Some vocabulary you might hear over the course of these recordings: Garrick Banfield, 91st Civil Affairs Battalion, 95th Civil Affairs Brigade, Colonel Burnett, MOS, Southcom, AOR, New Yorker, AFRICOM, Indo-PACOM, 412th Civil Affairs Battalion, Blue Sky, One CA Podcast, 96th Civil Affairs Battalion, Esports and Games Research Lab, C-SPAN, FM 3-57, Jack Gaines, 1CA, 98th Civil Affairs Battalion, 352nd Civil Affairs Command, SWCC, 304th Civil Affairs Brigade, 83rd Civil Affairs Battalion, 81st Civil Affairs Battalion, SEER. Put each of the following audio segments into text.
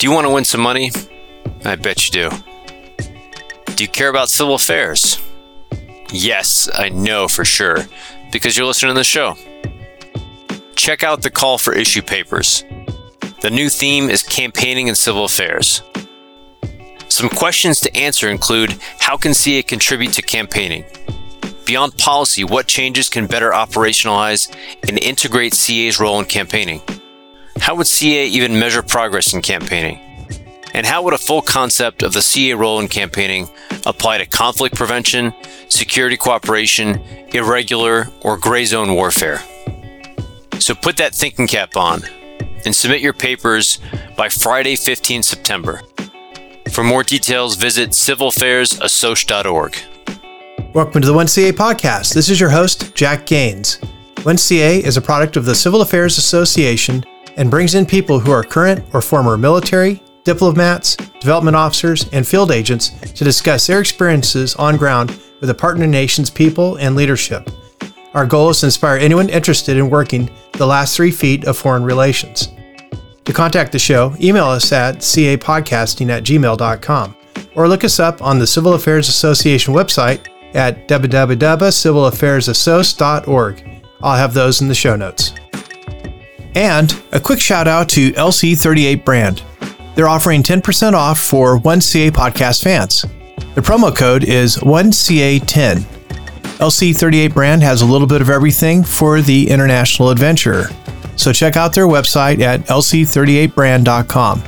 Do you want to win some money? I bet you do. Do you care about civil affairs? Yes, I know for sure, because you're listening to the show. Check out the call for issue papers. The new theme is campaigning in civil affairs. Some questions to answer include, how can CA contribute to campaigning? Beyond policy, what changes can better operationalize and integrate CA's role in campaigning? How would CA even measure progress in campaigning? And how would a full concept of the CA role in campaigning apply to conflict prevention, security cooperation, irregular, or gray zone warfare? So put that thinking cap on and submit your papers by Friday, 15 September. For more details, visit civilaffairsassoc.org. Welcome to the 1CA podcast. This is your host, Jack Gaines. 1CA is a product of the Civil Affairs Association and brings in people who are current or former military, diplomats, development officers, and field agents to discuss their experiences on ground with the partner nation's people and leadership. Our goal is to inspire anyone interested in working the last 3 feet of foreign relations. To contact the show, email us at capodcasting@gmail.com or look us up on the Civil Affairs Association website at www.civilaffairsassoc.org. I'll have those in the show notes. And a quick shout out to LC38 Brand. They're offering 10% off for 1CA podcast fans. The promo code is 1CA10. LC38 Brand has a little bit of everything for the international adventurer. So check out their website at lc38brand.com.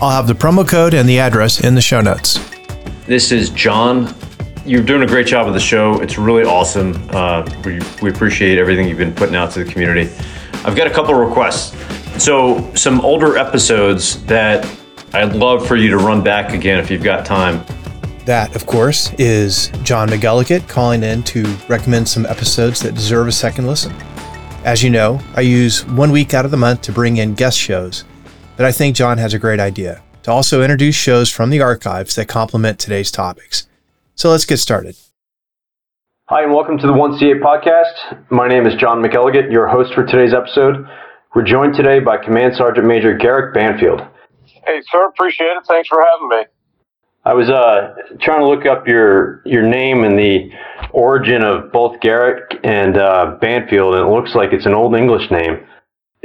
I'll have the promo code and the address in the show notes. This is John. You're doing a great job of the show. It's really awesome. We appreciate everything you've been putting out to the community. I've got a couple of requests. So some older episodes that I'd love for you to run back again if you've got time. That, of course, is John McElligott calling in to recommend some episodes that deserve a second listen. As you know, I use 1 week out of the month to bring in guest shows, but I think John has a great idea to also introduce shows from the archives that complement today's topics. So let's get started. Hi, and welcome to the 1CA podcast. My name is John McElligott, your host for today's episode. We're joined today by Command Sergeant Major Garrick Banfield. Hey, sir, appreciate it. Thanks for having me. I was trying to look up your name and the origin of both Garrick and Banfield, and it looks like it's an Old English name.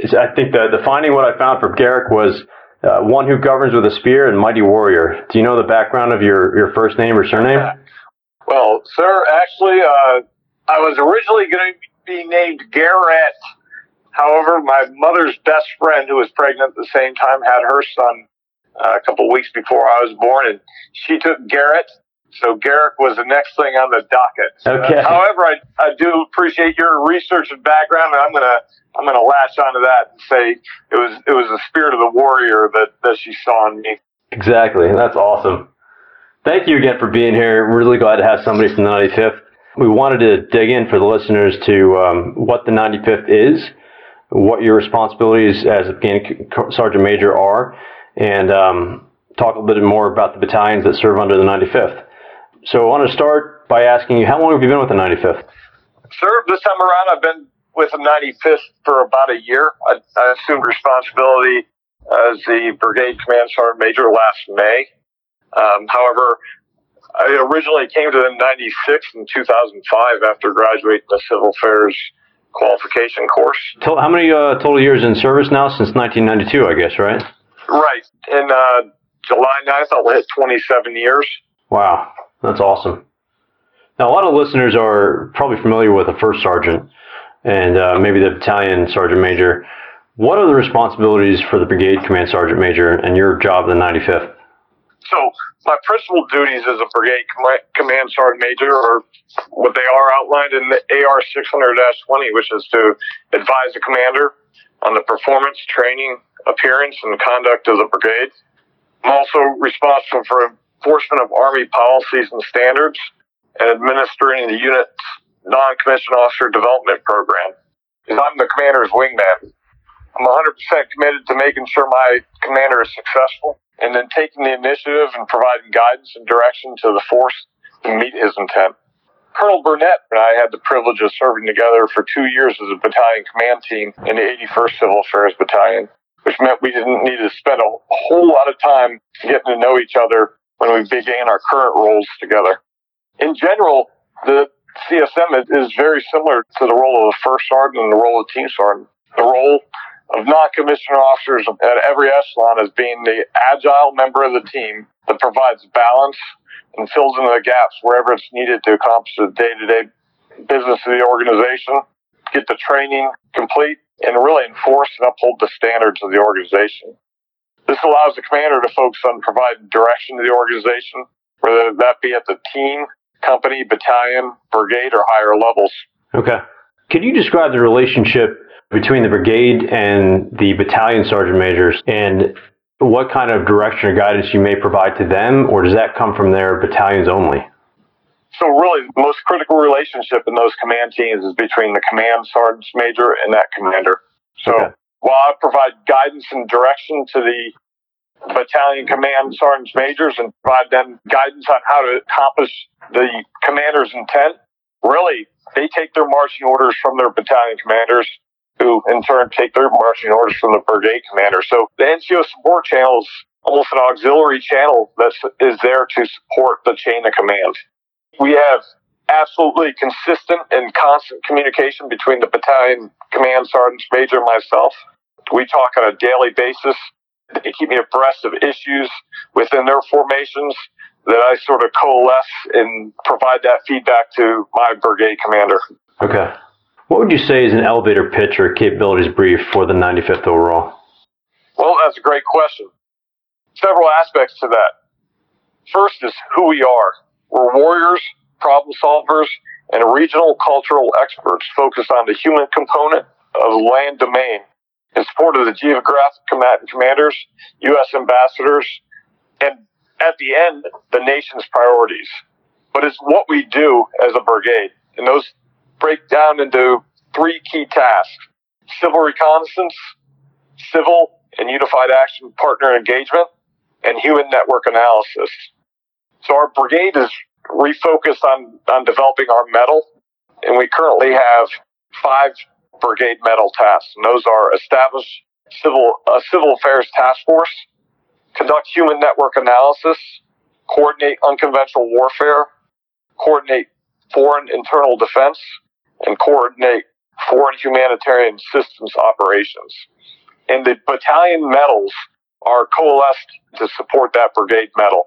I think the finding what I found for Garrick was one who governs with a spear and mighty warrior. Do you know the background of your first name or surname? Well, sir, actually, I was originally going to be named Garrett. However, my mother's best friend, who was pregnant at the same time, had her son a couple weeks before I was born, and she took Garrett, so Garrick was the next thing on the docket. Okay. However, I do appreciate your research and background, and I'm gonna latch onto that and say it was the spirit of the warrior that she saw in me. Exactly, and that's awesome. Thank you again for being here. We're really glad to have somebody from the 95th. We wanted to dig in for the listeners to what the 95th is, what your responsibilities as a Sergeant Major are, and talk a little bit more about the battalions that serve under the 95th. So I want to start by asking you, how long have you been with the 95th? Sir, this time around, I've been with the 95th for about a year. I assumed responsibility as the Brigade Command Sergeant Major last May. However, I originally came to the 96th in 2005 after graduating the Civil Affairs Qualification course. How many total years in service now? Since 1992, I guess, right? Right. In July 9th, I'll hit 27 years. Wow. That's awesome. Now, a lot of listeners are probably familiar with the first sergeant and maybe the battalion sergeant major. What are the responsibilities for the brigade command sergeant major and your job in the 95th? So my principal duties as a brigade command sergeant major are what they are outlined in the AR 600-20, which is to advise the commander on the performance, training, appearance, and conduct of the brigade. I'm also responsible for enforcement of Army policies and standards and administering the unit's non-commissioned officer development program. I'm the commander's wingman. I'm 100% committed to making sure my commander is successful and then taking the initiative and providing guidance and direction to the force to meet his intent. Colonel Burnett and I had the privilege of serving together for 2 years as a battalion command team in the 81st Civil Affairs Battalion, which just meant we didn't need to spend a whole lot of time getting to know each other when we began our current roles together. In general, the CSM is very similar to the role of a first sergeant and the role of team sergeant. The role of non-commissioned officers at every echelon is being the agile member of the team that provides balance and fills in the gaps wherever it's needed to accomplish the day-to-day business of the organization, get the training complete, and really enforce and uphold the standards of the organization. This allows the commander to focus on providing direction to the organization, whether that be at the team, company, battalion, brigade, or higher levels. Okay. Could you describe the relationship between the brigade and the battalion sergeant majors and what kind of direction or guidance you may provide to them, or does that come from their battalions only? So really, the most critical relationship in those command teams is between the command sergeant major and that commander. So okay. While I provide guidance and direction to the battalion command sergeant majors and provide them guidance on how to accomplish the commander's intent, really, they take their marching orders from their battalion commanders, who in turn take their marching orders from the brigade commander. So the NCO support channel is almost an auxiliary channel that is there to support the chain of command. We have absolutely consistent and constant communication between the battalion command sergeant major and myself. We talk on a daily basis. They keep me abreast of issues within their formations that I sort of coalesce and provide that feedback to my brigade commander. Okay. What would you say is an elevator pitch or capabilities brief for the 95th overall? Well, that's a great question. Several aspects to that. First is who we are. We're warriors, problem solvers, and regional cultural experts focused on the human component of the land domain in support of the geographic combatant commanders, U.S. ambassadors, and at the end, the nation's priorities. But it's what we do as a brigade, and those break down into three key tasks: civil reconnaissance, civil and unified action partner engagement, and human network analysis. So our brigade is refocused on developing our medal, and we currently have 5 brigade medal tasks. And those are: establish civil affairs task force, conduct human network analysis, coordinate unconventional warfare, coordinate foreign internal defense, and coordinate foreign humanitarian systems operations. And the battalion medals are coalesced to support that brigade medal,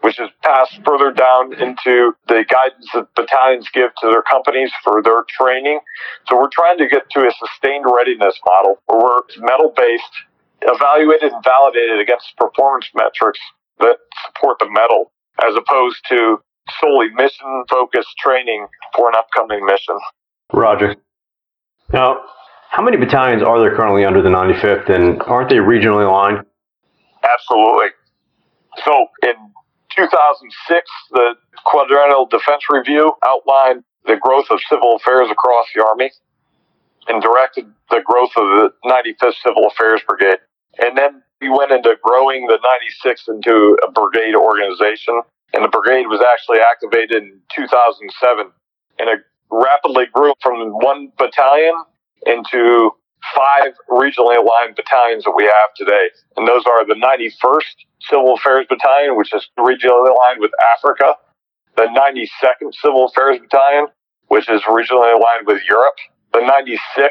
which is passed further down into the guidance that battalions give to their companies for their training. So we're trying to get to a sustained readiness model where we're medal-based, evaluated and validated against performance metrics that support the medal, as opposed to solely mission-focused training for an upcoming mission. Roger. Now, how many battalions are there currently under the 95th, and aren't they regionally aligned? Absolutely. So in 2006, the Quadrennial Defense Review outlined the growth of civil affairs across the Army and directed the growth of the 95th Civil Affairs Brigade. And then we went into growing the 96th into a brigade organization, and the brigade was actually activated in 2007. And it rapidly grew from one battalion into 5 regionally aligned battalions that we have today. And those are the 91st Civil Affairs Battalion, which is regionally aligned with Africa, the 92nd Civil Affairs Battalion, which is regionally aligned with Europe, the 96th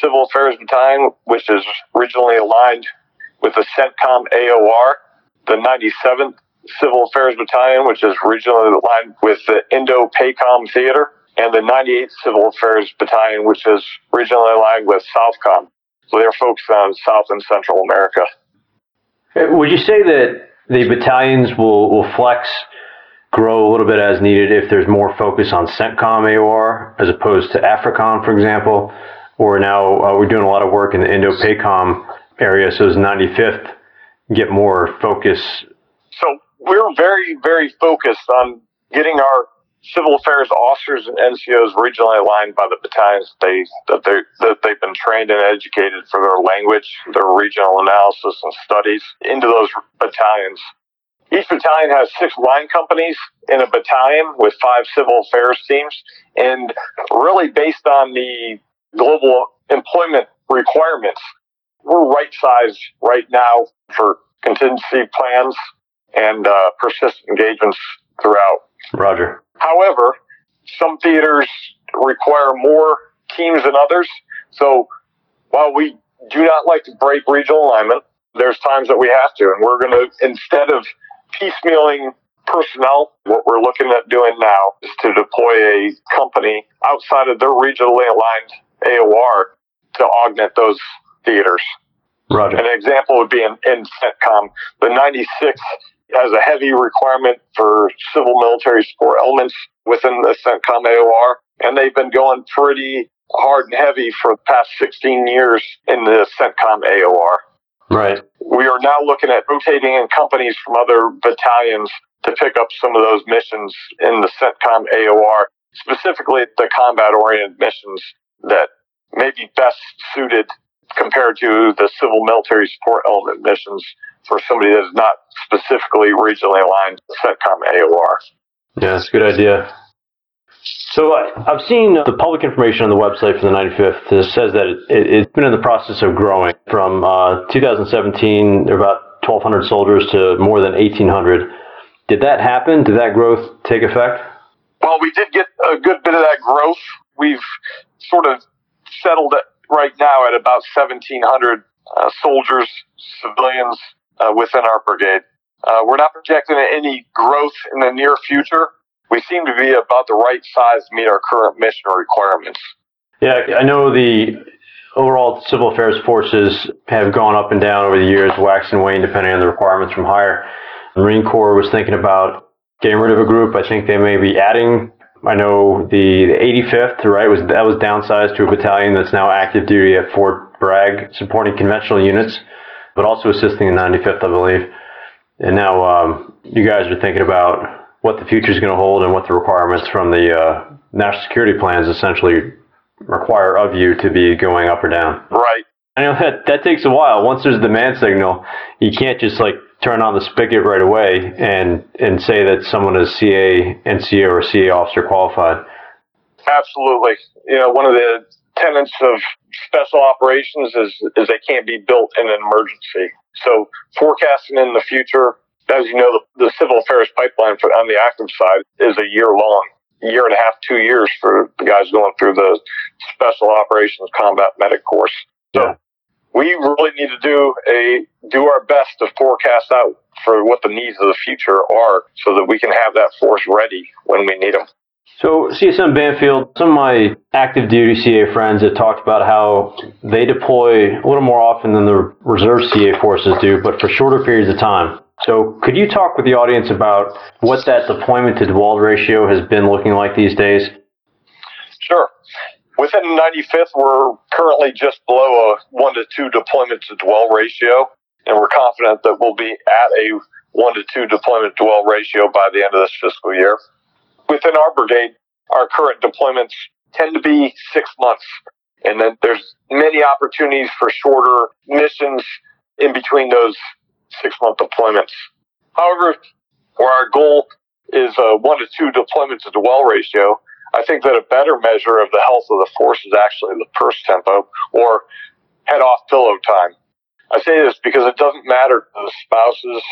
Civil Affairs Battalion, which is regionally aligned with the CENTCOM AOR, the 97th Civil Affairs Battalion, which is regionally aligned with the Indo-PACOM theater, and the 98th Civil Affairs Battalion, which is regionally aligned with Southcom. So they're focused on South and Central America. Would you say that the battalions will flex, grow a little bit as needed if there's more focus on CENTCOM AOR as opposed to AFRICOM, for example? Or now we're doing a lot of work in the Indo-PACOM area, so does 95th get more focus? So we're very, very focused on getting our civil affairs officers and NCOs regionally aligned by the battalions that they've been trained and educated for their language, their regional analysis and studies into those battalions. Each battalion has 6 line companies in a battalion with 5 civil affairs teams, and really based on the global employment requirements, We're right-sized right now for contingency plans and persistent engagements throughout. Roger. However, some theaters require more teams than others. So while we do not like to break regional alignment, there's times that we have to. And we're going to, instead of piecemealing personnel, what we're looking at doing now is to deploy a company outside of their regionally aligned AOR to augment those theaters. Roger. An example would be in CENTCOM. The 96th has a heavy requirement for civil military support elements within the CENTCOM AOR, and they've been going pretty hard and heavy for the past 16 years in the CENTCOM AOR. Right. We are now looking at rotating in companies from other battalions to pick up some of those missions in the CENTCOM AOR, specifically the combat-oriented missions that may be best suited compared to the civil military support element missions for somebody that is not specifically regionally aligned to CENTCOM AOR. Yeah, that's a good idea. So I've seen the public information on the website for the 95th. It says that it's been in the process of growing from 2017, there were about 1,200 soldiers to more than 1,800. Did that happen? Did that growth take effect? Well, we did get a good bit of that growth. We've sort of settled it right now at about 1,700 soldiers, civilians within our brigade. We're not projecting any growth in the near future. We seem to be about the right size to meet our current mission requirements. Yeah, I know the overall civil affairs forces have gone up and down over the years, wax and wane, depending on the requirements from higher. The Marine Corps was thinking about getting rid of a group. I think they may be adding. I know the 85th, right, was downsized to a battalion that's now active duty at Fort Bragg, supporting conventional units, but also assisting the 95th, I believe. And now you guys are thinking about what the future is going to hold and what the requirements from the national security plans essentially require of you to be going up or down. Right. I know that takes a while. Once there's a demand signal, you can't just like turn on the spigot right away and say that someone is CA, NCO, or CA officer qualified. Absolutely. You know, one of the tenets of special operations is they can't be built in an emergency. So forecasting in the future, as you know, the civil affairs pipeline on the active side is a year long, year and a half, 2 years for the guys going through the special operations combat medic course. So we really need to do our best to forecast out for what the needs of the future are so that we can have that force ready when we need them. So CSM Banfield, some of my active duty CA friends have talked about how they deploy a little more often than the reserve CA forces do, but for shorter periods of time. So could you talk with the audience about what that deployment to DEWALD ratio has been looking like these days? Sure. Within the 95th, we're currently just below a 1-to-2 deployment to dwell ratio, and we're confident that we'll be at a 1-to-2 deployment to dwell ratio by the end of this fiscal year. Within our brigade, our current deployments tend to be 6 months, and then there's many opportunities for shorter missions in between those 6-month deployments. However, where our goal is a 1-to-2 deployment to dwell ratio, I think that a better measure of the health of the force is actually the purse tempo or head-off pillow time. I say this because it doesn't matter to the spouses,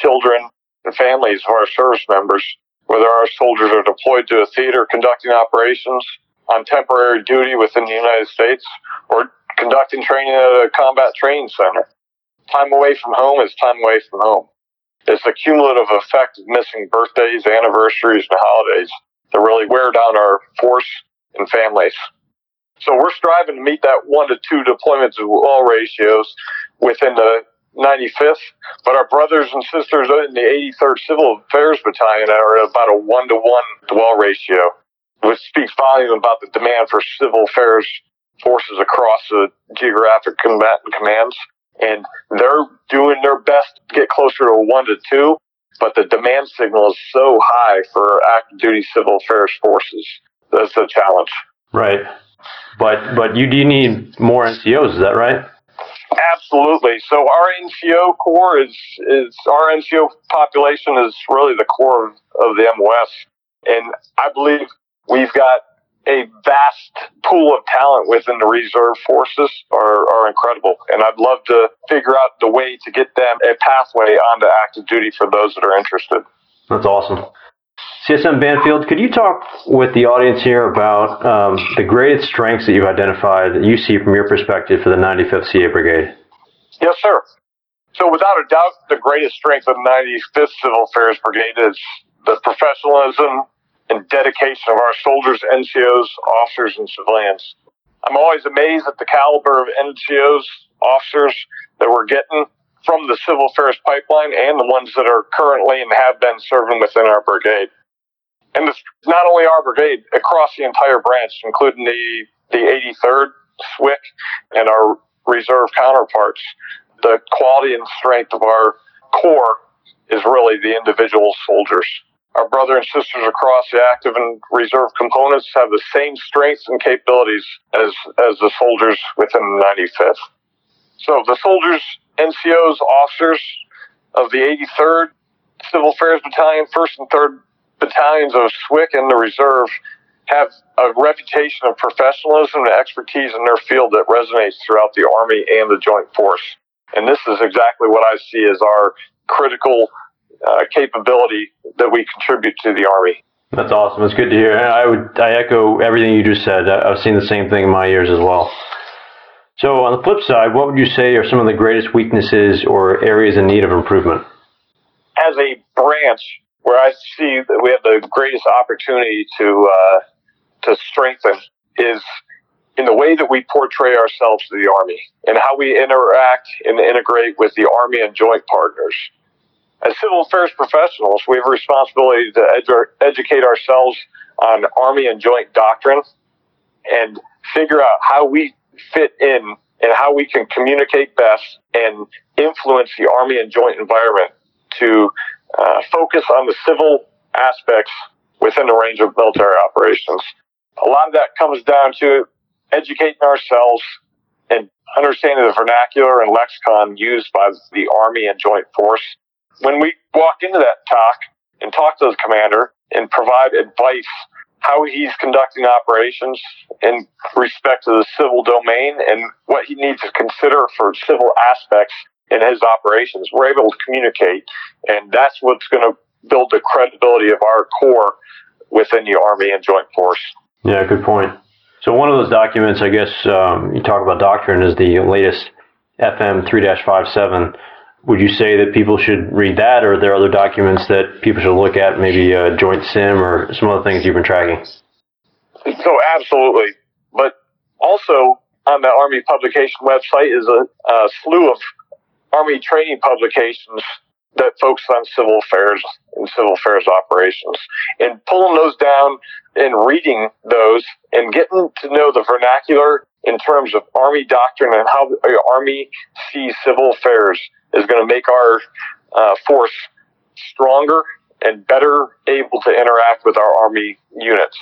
children, and families of our service members whether our soldiers are deployed to a theater conducting operations on temporary duty within the United States or conducting training at a combat training center. Time away from home is time away from home. It's the cumulative effect of missing birthdays, anniversaries, and holidays to really wear down our force and families. So we're striving to meet that 1-to-2 deployment to all ratios within the 95th, but our brothers and sisters in the 83rd Civil Affairs Battalion are at about a 1-to-1 dwell ratio, which speaks volume about the demand for civil affairs forces across the geographic combatant commands. And they're doing their best to get closer to a 1-to-2. But the demand signal is so high for active duty civil affairs forces. That's a challenge. Right. But you do need more NCOs, is that right? Absolutely. So our NCO corps is our NCO population is really the core of the MOS. And I believe we've got a vast pool of talent within the reserve forces are incredible. And I'd love to figure out the way to get them a pathway onto active duty for those that are interested. That's awesome. CSM Banfield, could you talk with the audience here about the greatest strengths that you've identified that you see from your perspective for the 95th CA Brigade? Yes, sir. So without a doubt, the greatest strength of the 95th Civil Affairs Brigade is the professionalism and dedication of our soldiers, NCOs, officers, and civilians. I'm always amazed at the caliber of NCOs, officers that we're getting from the Civil Affairs pipeline and the ones that are currently and have been serving within our brigade. And this, not only our brigade, across the entire branch, including the 83rd, SWCC, and our reserve counterparts. The quality and strength of our corps is really the individual soldiers. Our brother and sisters across the active and reserve components have the same strengths and capabilities as the soldiers within the 95th. So the soldiers, NCOs, officers of the 83rd Civil Affairs Battalion, 1st and 3rd Battalions of SWCC and the Reserve have a reputation of professionalism and expertise in their field that resonates throughout the Army and the Joint Force. And this is exactly what I see as our critical capability that we contribute to the Army. That's awesome. It's good to hear. I echo everything you just said. I've seen the same thing in my years as well. So on the flip side, what would you say are some of the greatest weaknesses or areas in need of improvement? As a branch, where I see that we have the greatest opportunity to strengthen is in the way that we portray ourselves to the Army and how we interact and integrate with the Army and joint partners. As civil affairs professionals, we have a responsibility to educate ourselves on Army and joint doctrine and figure out how we fit in and how we can communicate best and influence the Army and joint environment to focus on the civil aspects within the range of military operations. A lot of that comes down to educating ourselves and understanding the vernacular and lexicon used by the Army and Joint Force. When we walk into that talk and talk to the commander and provide advice how he's conducting operations in respect to the civil domain and what he needs to consider for civil aspects in his operations, we're able to communicate, and that's what's going to build the credibility of our corps within the Army and Joint Force. Yeah, good point. So one of those documents, I guess, you talk about doctrine, is the latest FM 3-57. Would you say that people should read that, or are there other documents that people should look at, maybe Joint Sim or some other things you've been tracking? So absolutely. But also on the Army publication website is a slew of Army training publications that focus on civil affairs and civil affairs operations. And pulling those down and reading those and getting to know the vernacular in terms of Army doctrine and how the Army sees civil affairs is going to make our force stronger and better able to interact with our Army units.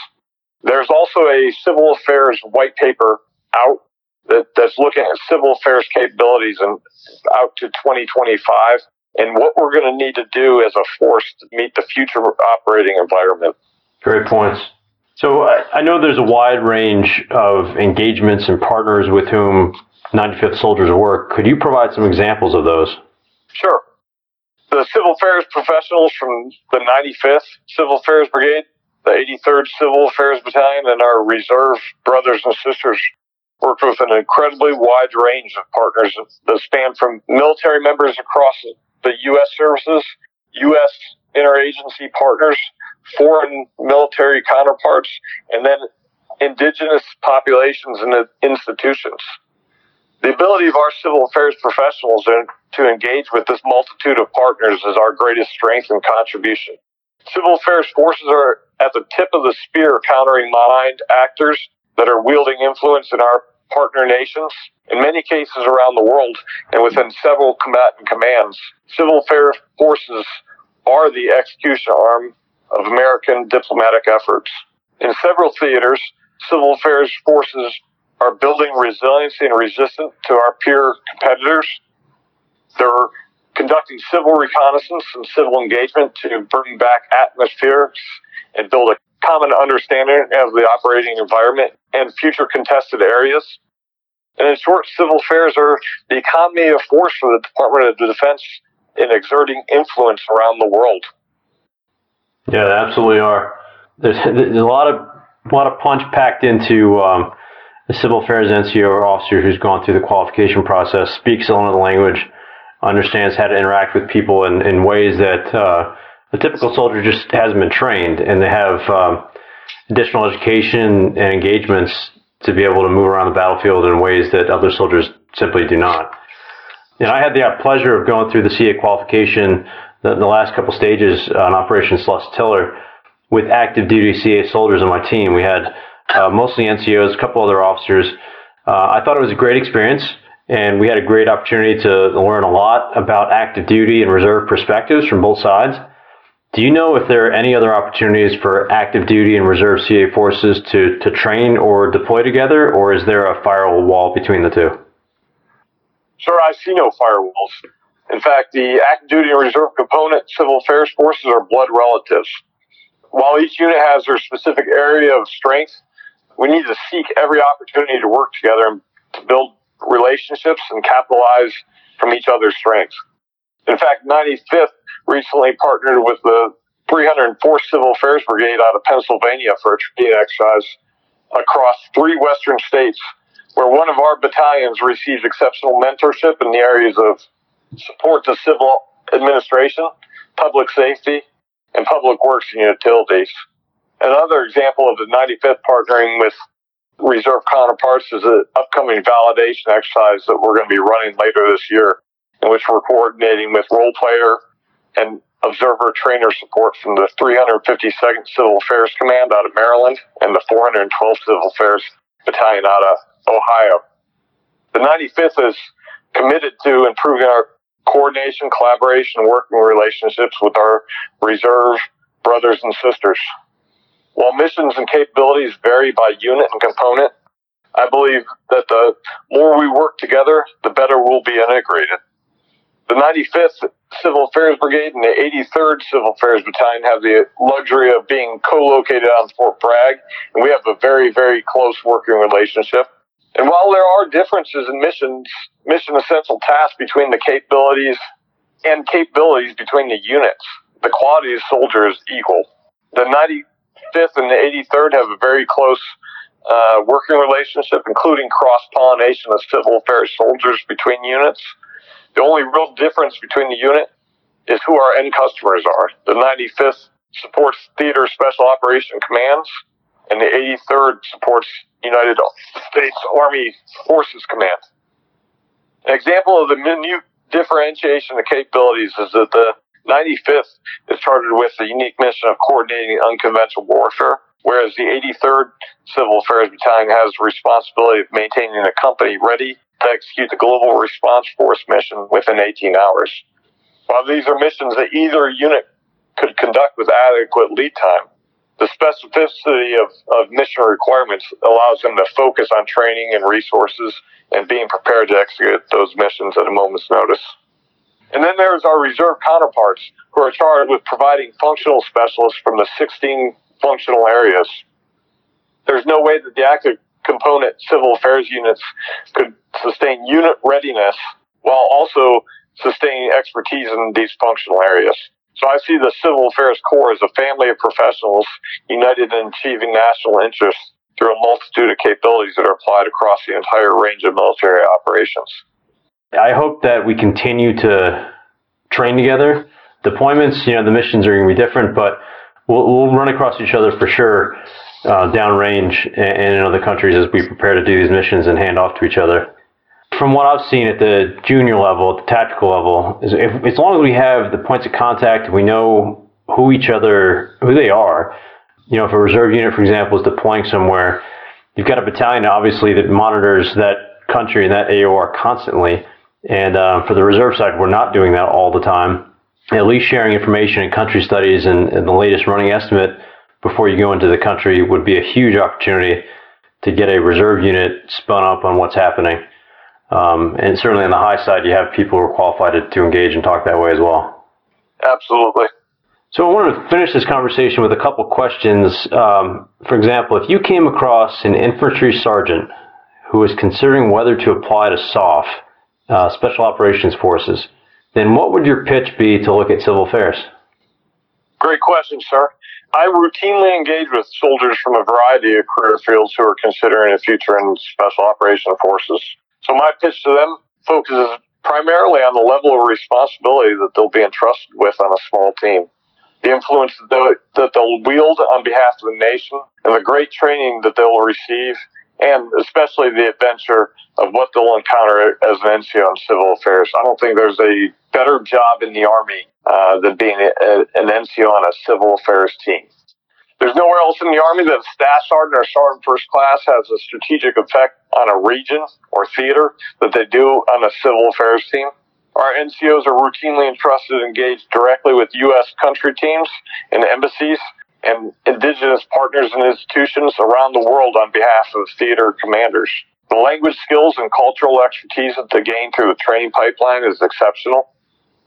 There's also a civil affairs white paper out that's looking at civil affairs capabilities and out to 2025 and what we're going to need to do as a force to meet the future operating environment. Great points. So I know there's a wide range of engagements and partners with whom 95th soldiers work. Could you provide some examples of those? Sure. The civil affairs professionals from the 95th Civil Affairs Brigade, the 83rd Civil Affairs Battalion, and our reserve brothers and sisters worked with an incredibly wide range of partners that span from military members across the U.S. services, U.S. interagency partners, foreign military counterparts, and then indigenous populations and institutions. The ability of our civil affairs professionals to engage with this multitude of partners is our greatest strength and contribution. Civil affairs forces are at the tip of the spear countering mind actors that are wielding influence in our partner nations, in many cases around the world, and within several combatant commands. Civil affairs forces are the execution arm of American diplomatic efforts. In several theaters, civil affairs forces are building resiliency and resistance to our peer competitors. They're conducting civil reconnaissance and civil engagement to bring back atmospheres and build a common understanding of the operating environment and future contested areas. And in short, civil affairs are the economy of force for the Department of Defense in exerting influence around the world. Yeah, they absolutely are. There's a lot of punch packed into a civil affairs NCO or officer who's gone through the qualification process, speaks another language, understands how to interact with people in ways that a typical soldier just hasn't been trained, and they have additional education and engagements to be able to move around the battlefield in ways that other soldiers simply do not. And I had the pleasure of going through the CA qualification, the last couple stages on Operation Sustiller, with active duty CA soldiers on my team. We had mostly NCOs, a couple other officers. I thought it was a great experience, and we had a great opportunity to learn a lot about active duty and reserve perspectives from both sides. Do you know if there are any other opportunities for active duty and reserve CA forces to train or deploy together, or is there a firewall between the two? Sir, I see no firewalls. In fact, the active duty and reserve component civil affairs forces are blood relatives. While each unit has their specific area of strength, we need to seek every opportunity to work together and to build relationships and capitalize from each other's strengths. In fact, 95th recently partnered with the 304th Civil Affairs Brigade out of Pennsylvania for a training exercise across three western states, where one of our battalions receives exceptional mentorship in the areas of support to civil administration, public safety, and public works and utilities. Another example of the 95th partnering with reserve counterparts is an upcoming validation exercise that we're going to be running later this year, in which we're coordinating with role player and observer trainer support from the 352nd Civil Affairs Command out of Maryland and the 412th Civil Affairs Battalion out of Ohio. The 95th is committed to improving our coordination, collaboration, and working relationships with our reserve brothers and sisters. While missions and capabilities vary by unit and component, I believe that the more we work together, the better we'll be integrated. The 95th Civil Affairs Brigade and the 83rd Civil Affairs Battalion have the luxury of being co-located on Fort Bragg, and we have a very, very close working relationship. And while there are differences in mission essential tasks between the capabilities between the units, the quality of soldier is equal. The 95th and the 83rd have a very close working relationship, including cross-pollination of civil affairs soldiers between units. The only real difference between the unit is who our end customers are. The 95th supports Theater Special Operation Commands, and the 83rd supports United States Army Forces Command. An example of the minute differentiation of capabilities is that the 95th is chartered with the unique mission of coordinating unconventional warfare, whereas the 83rd Civil Affairs Battalion has the responsibility of maintaining a company ready to execute the Global Response Force mission within 18 hours. While these are missions that either unit could conduct with adequate lead time, the specificity of mission requirements allows them to focus on training and resources and being prepared to execute those missions at a moment's notice. And then there's our reserve counterparts, who are charged with providing functional specialists from the 16 functional areas. There's no way that the active component civil affairs units could sustain unit readiness while also sustaining expertise in these functional areas. So I see the Civil Affairs Corps as a family of professionals united in achieving national interests through a multitude of capabilities that are applied across the entire range of military operations. I hope that we continue to train together. Deployments, the missions are going to be different, but we'll run across each other for sure downrange and in other countries as we prepare to do these missions and hand off to each other. From what I've seen at the junior level, at the tactical level, is as long as we have the points of contact, we know who they are. If a reserve unit, for example, is deploying somewhere, you've got a battalion, obviously, that monitors that country and that AOR constantly. And for the reserve side, we're not doing that all the time. At least sharing information and country studies and the latest running estimate before you go into the country would be a huge opportunity to get a reserve unit spun up on what's happening. And certainly on the high side, you have people who are qualified to engage and talk that way as well. Absolutely. So I wanted to finish this conversation with a couple questions. For example, if you came across an infantry sergeant who was considering whether to apply to SOF, Special Operations Forces, then what would your pitch be to look at civil affairs? Great question, sir. I routinely engage with soldiers from a variety of career fields who are considering a future in Special Operations Forces. So my pitch to them focuses primarily on the level of responsibility that they'll be entrusted with on a small team, the influence that they'll wield on behalf of the nation, and the great training that they'll receive, and especially the adventure of what they'll encounter as an NCO in civil affairs. I don't think there's a better job in the Army than being an NCO on a civil affairs team. There's nowhere else in the Army that a staff sergeant or sergeant first class has a strategic effect on a region or theater that they do on a civil affairs team. Our NCOs are routinely entrusted and engaged directly with U.S. country teams and embassies and indigenous partners and institutions around the world on behalf of theater commanders. The language skills and cultural expertise that they gain through the training pipeline is exceptional.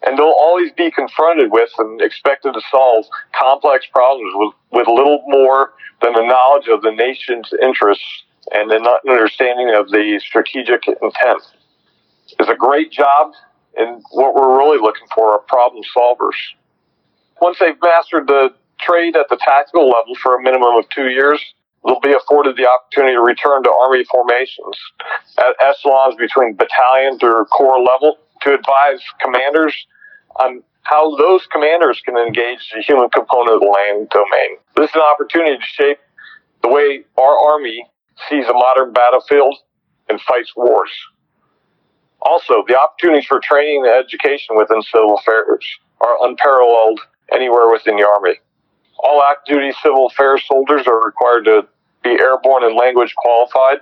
And they'll always be confronted with and expected to solve complex problems with little more than the knowledge of the nation's interests and an understanding of the strategic intent. It's a great job, and what we're really looking for are problem solvers. Once they've mastered the trade at the tactical level for a minimum of 2 years, they'll be afforded the opportunity to return to Army formations at echelons between battalion through corps level to advise commanders on how those commanders can engage the human component of the land domain. This is an opportunity to shape the way our Army sees a modern battlefield and fights wars. Also, the opportunities for training and education within civil affairs are unparalleled anywhere within the Army. All active-duty civil affairs soldiers are required to be airborne and language qualified.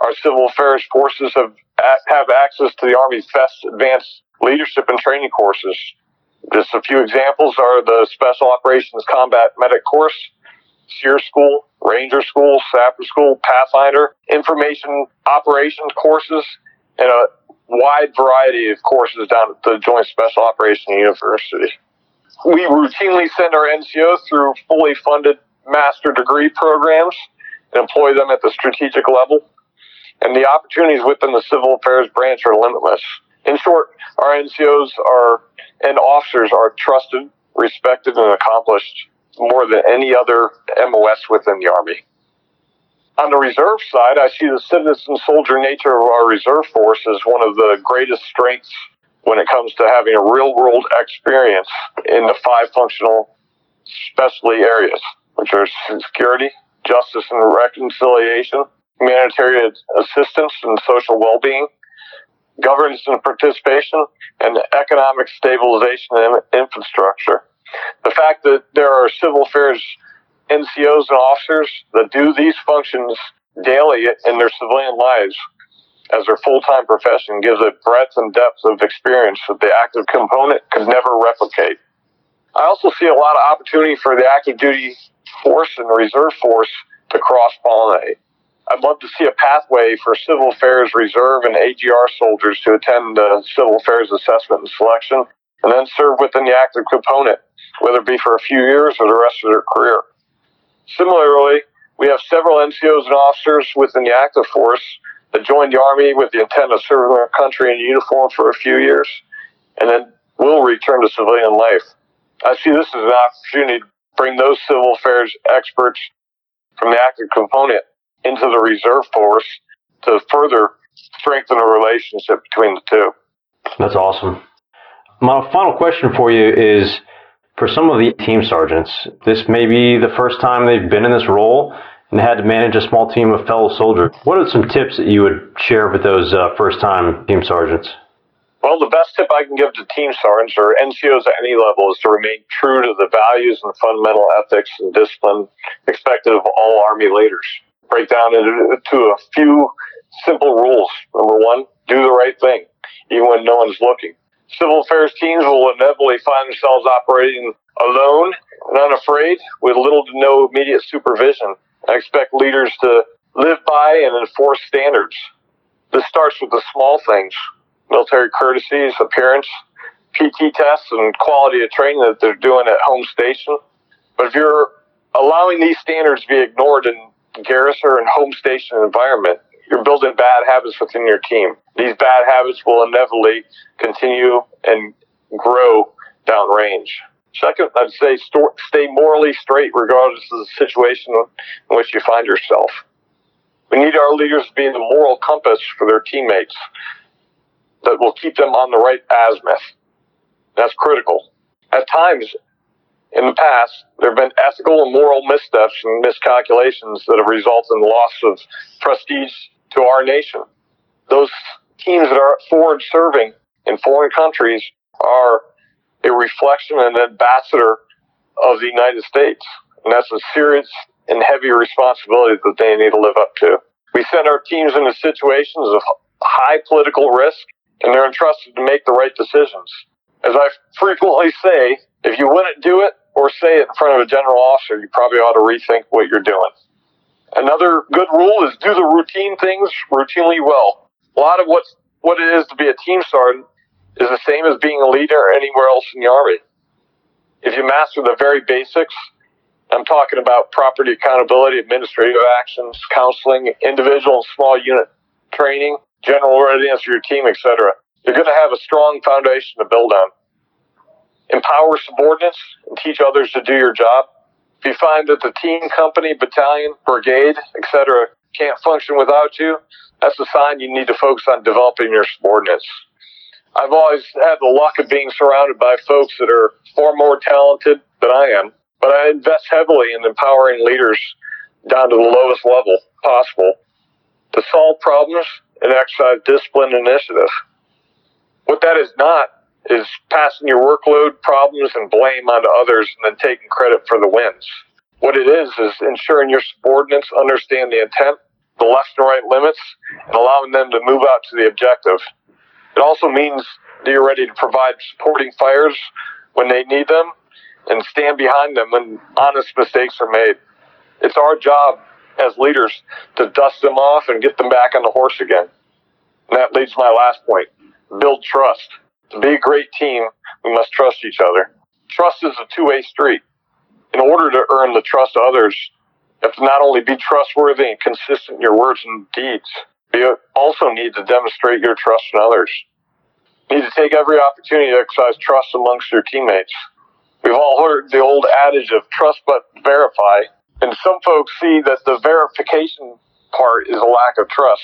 Our civil affairs forces have access to the Army's best advanced leadership and training courses. Just a few examples are the Special Operations Combat Medic Course, SEER School, Ranger School, Sapper School, Pathfinder, Information Operations courses, and a wide variety of courses down at the Joint Special Operations University. We routinely send our NCOs through fully funded master degree programs and employ them at the strategic level. And the opportunities within the civil affairs branch are limitless. In short, our NCOs and officers are trusted, respected, and accomplished more than any other MOS within the Army. On the reserve side, I see the citizen soldier nature of our reserve force as one of the greatest strengths when it comes to having a real-world experience in the 5 functional specialty areas, which are security, justice and reconciliation, humanitarian assistance and social well-being, governance and participation, and economic stabilization and infrastructure. The fact that there are civil affairs NCOs and officers that do these functions daily in their civilian lives as their full-time profession gives a breadth and depth of experience that the active component could never replicate. I also see a lot of opportunity for the active duty force and the reserve force to cross-pollinate. I'd love to see a pathway for Civil Affairs Reserve and AGR soldiers to attend the Civil Affairs Assessment and Selection and then serve within the active component, whether it be for a few years or the rest of their career. Similarly, we have several NCOs and officers within the active force that joined the Army with the intent of serving our country in uniform for a few years and then will return to civilian life. I see this as an opportunity to bring those civil affairs experts from the active component into the reserve force to further strengthen the relationship between the two. That's awesome. My final question for you is, for some of the team sergeants, this may be the first time they've been in this role and had to manage a small team of fellow soldiers. What are some tips that you would share with those first-time team sergeants? Well, the best tip I can give to team sergeants or NCOs at any level is to remain true to the values and fundamental ethics and discipline expected of all Army leaders. Break down into a few simple rules. Number one, do the right thing, even when no one's looking. Civil affairs teams will inevitably find themselves operating alone and unafraid with little to no immediate supervision. I expect leaders to live by and enforce standards. This starts with the small things: military courtesies, appearance, PT tests and quality of training that they're doing at home station. But if you're allowing these standards to be ignored in garrison and home station environment, you're building bad habits within your team. These bad habits will inevitably continue and grow downrange. Second, I'd say stay morally straight regardless of the situation in which you find yourself. We need our leaders to be the moral compass for their teammates that will keep them on the right azimuth. That's critical. At times in the past, there have been ethical and moral missteps and miscalculations that have resulted in the loss of prestige to our nation. Those teams that are forward serving in foreign countries are a reflection and ambassador of the United States. And that's a serious and heavy responsibility that they need to live up to. We send our teams into situations of high political risk, and they're entrusted to make the right decisions. As I frequently say, if you wouldn't do it or say it in front of a general officer, you probably ought to rethink what you're doing. Another good rule is do the routine things routinely well. A lot of what it is to be a team sergeant is the same as being a leader anywhere else in the Army. If you master the very basics, I'm talking about property accountability, administrative actions, counseling, individual and small unit training, general readiness of your team, etc., you're going to have a strong foundation to build on. Empower subordinates and teach others to do your job. If you find that the team, company, battalion, brigade, etc., can't function without you, that's a sign you need to focus on developing your subordinates. I've always had the luck of being surrounded by folks that are far more talented than I am, but I invest heavily in empowering leaders down to the lowest level possible to solve problems and exercise discipline and initiative. What that is not is passing your workload, problems, and blame onto others and then taking credit for the wins. What it is ensuring your subordinates understand the intent, the left and right limits, and allowing them to move out to the objective. It also means that you're ready to provide supporting fires when they need them and stand behind them when honest mistakes are made. It's our job as leaders to dust them off and get them back on the horse again. And that leads to my last point. Build trust. To be a great team, we must trust each other. Trust is a two-way street. In order to earn the trust of others, you have to not only be trustworthy and consistent in your words and deeds, but you also need to demonstrate your trust in others. You need to take every opportunity to exercise trust amongst your teammates. We've all heard the old adage of trust but verify, and some folks see that the verification part is a lack of trust.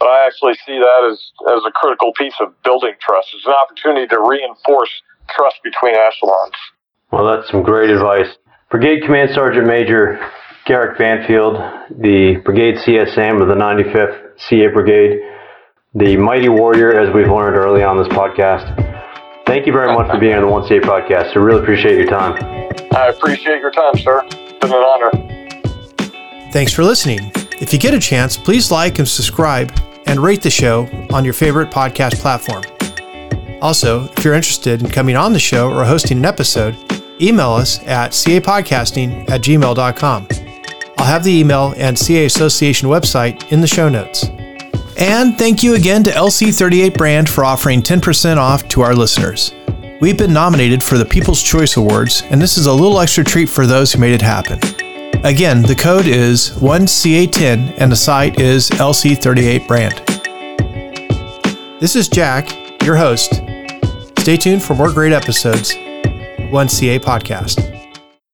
But I actually see that as a critical piece of building trust. It's an opportunity to reinforce trust between echelons. Well, that's some great advice. Brigade Command Sergeant Major Garrick Banfield, the Brigade CSM of the 95th CA Brigade, the mighty warrior, as we've learned early on this podcast. Thank you very much for being on the 1CA podcast. I really appreciate your time. I appreciate your time, sir. It's been an honor. Thanks for listening. If you get a chance, please like and subscribe and rate the show on your favorite podcast platform. Also, if you're interested in coming on the show or hosting an episode, email us at capodcasting@gmail.com. I'll have the email and CA Association website in the show notes. And thank you again to LC38 Brand for offering 10% off to our listeners. We've been nominated for the People's Choice Awards, and this is a little extra treat for those who made it happen. Again, the code is 1CA10, and the site is LC38 Brand. This is Jack, your host. Stay tuned for more great episodes. 1CA Podcast.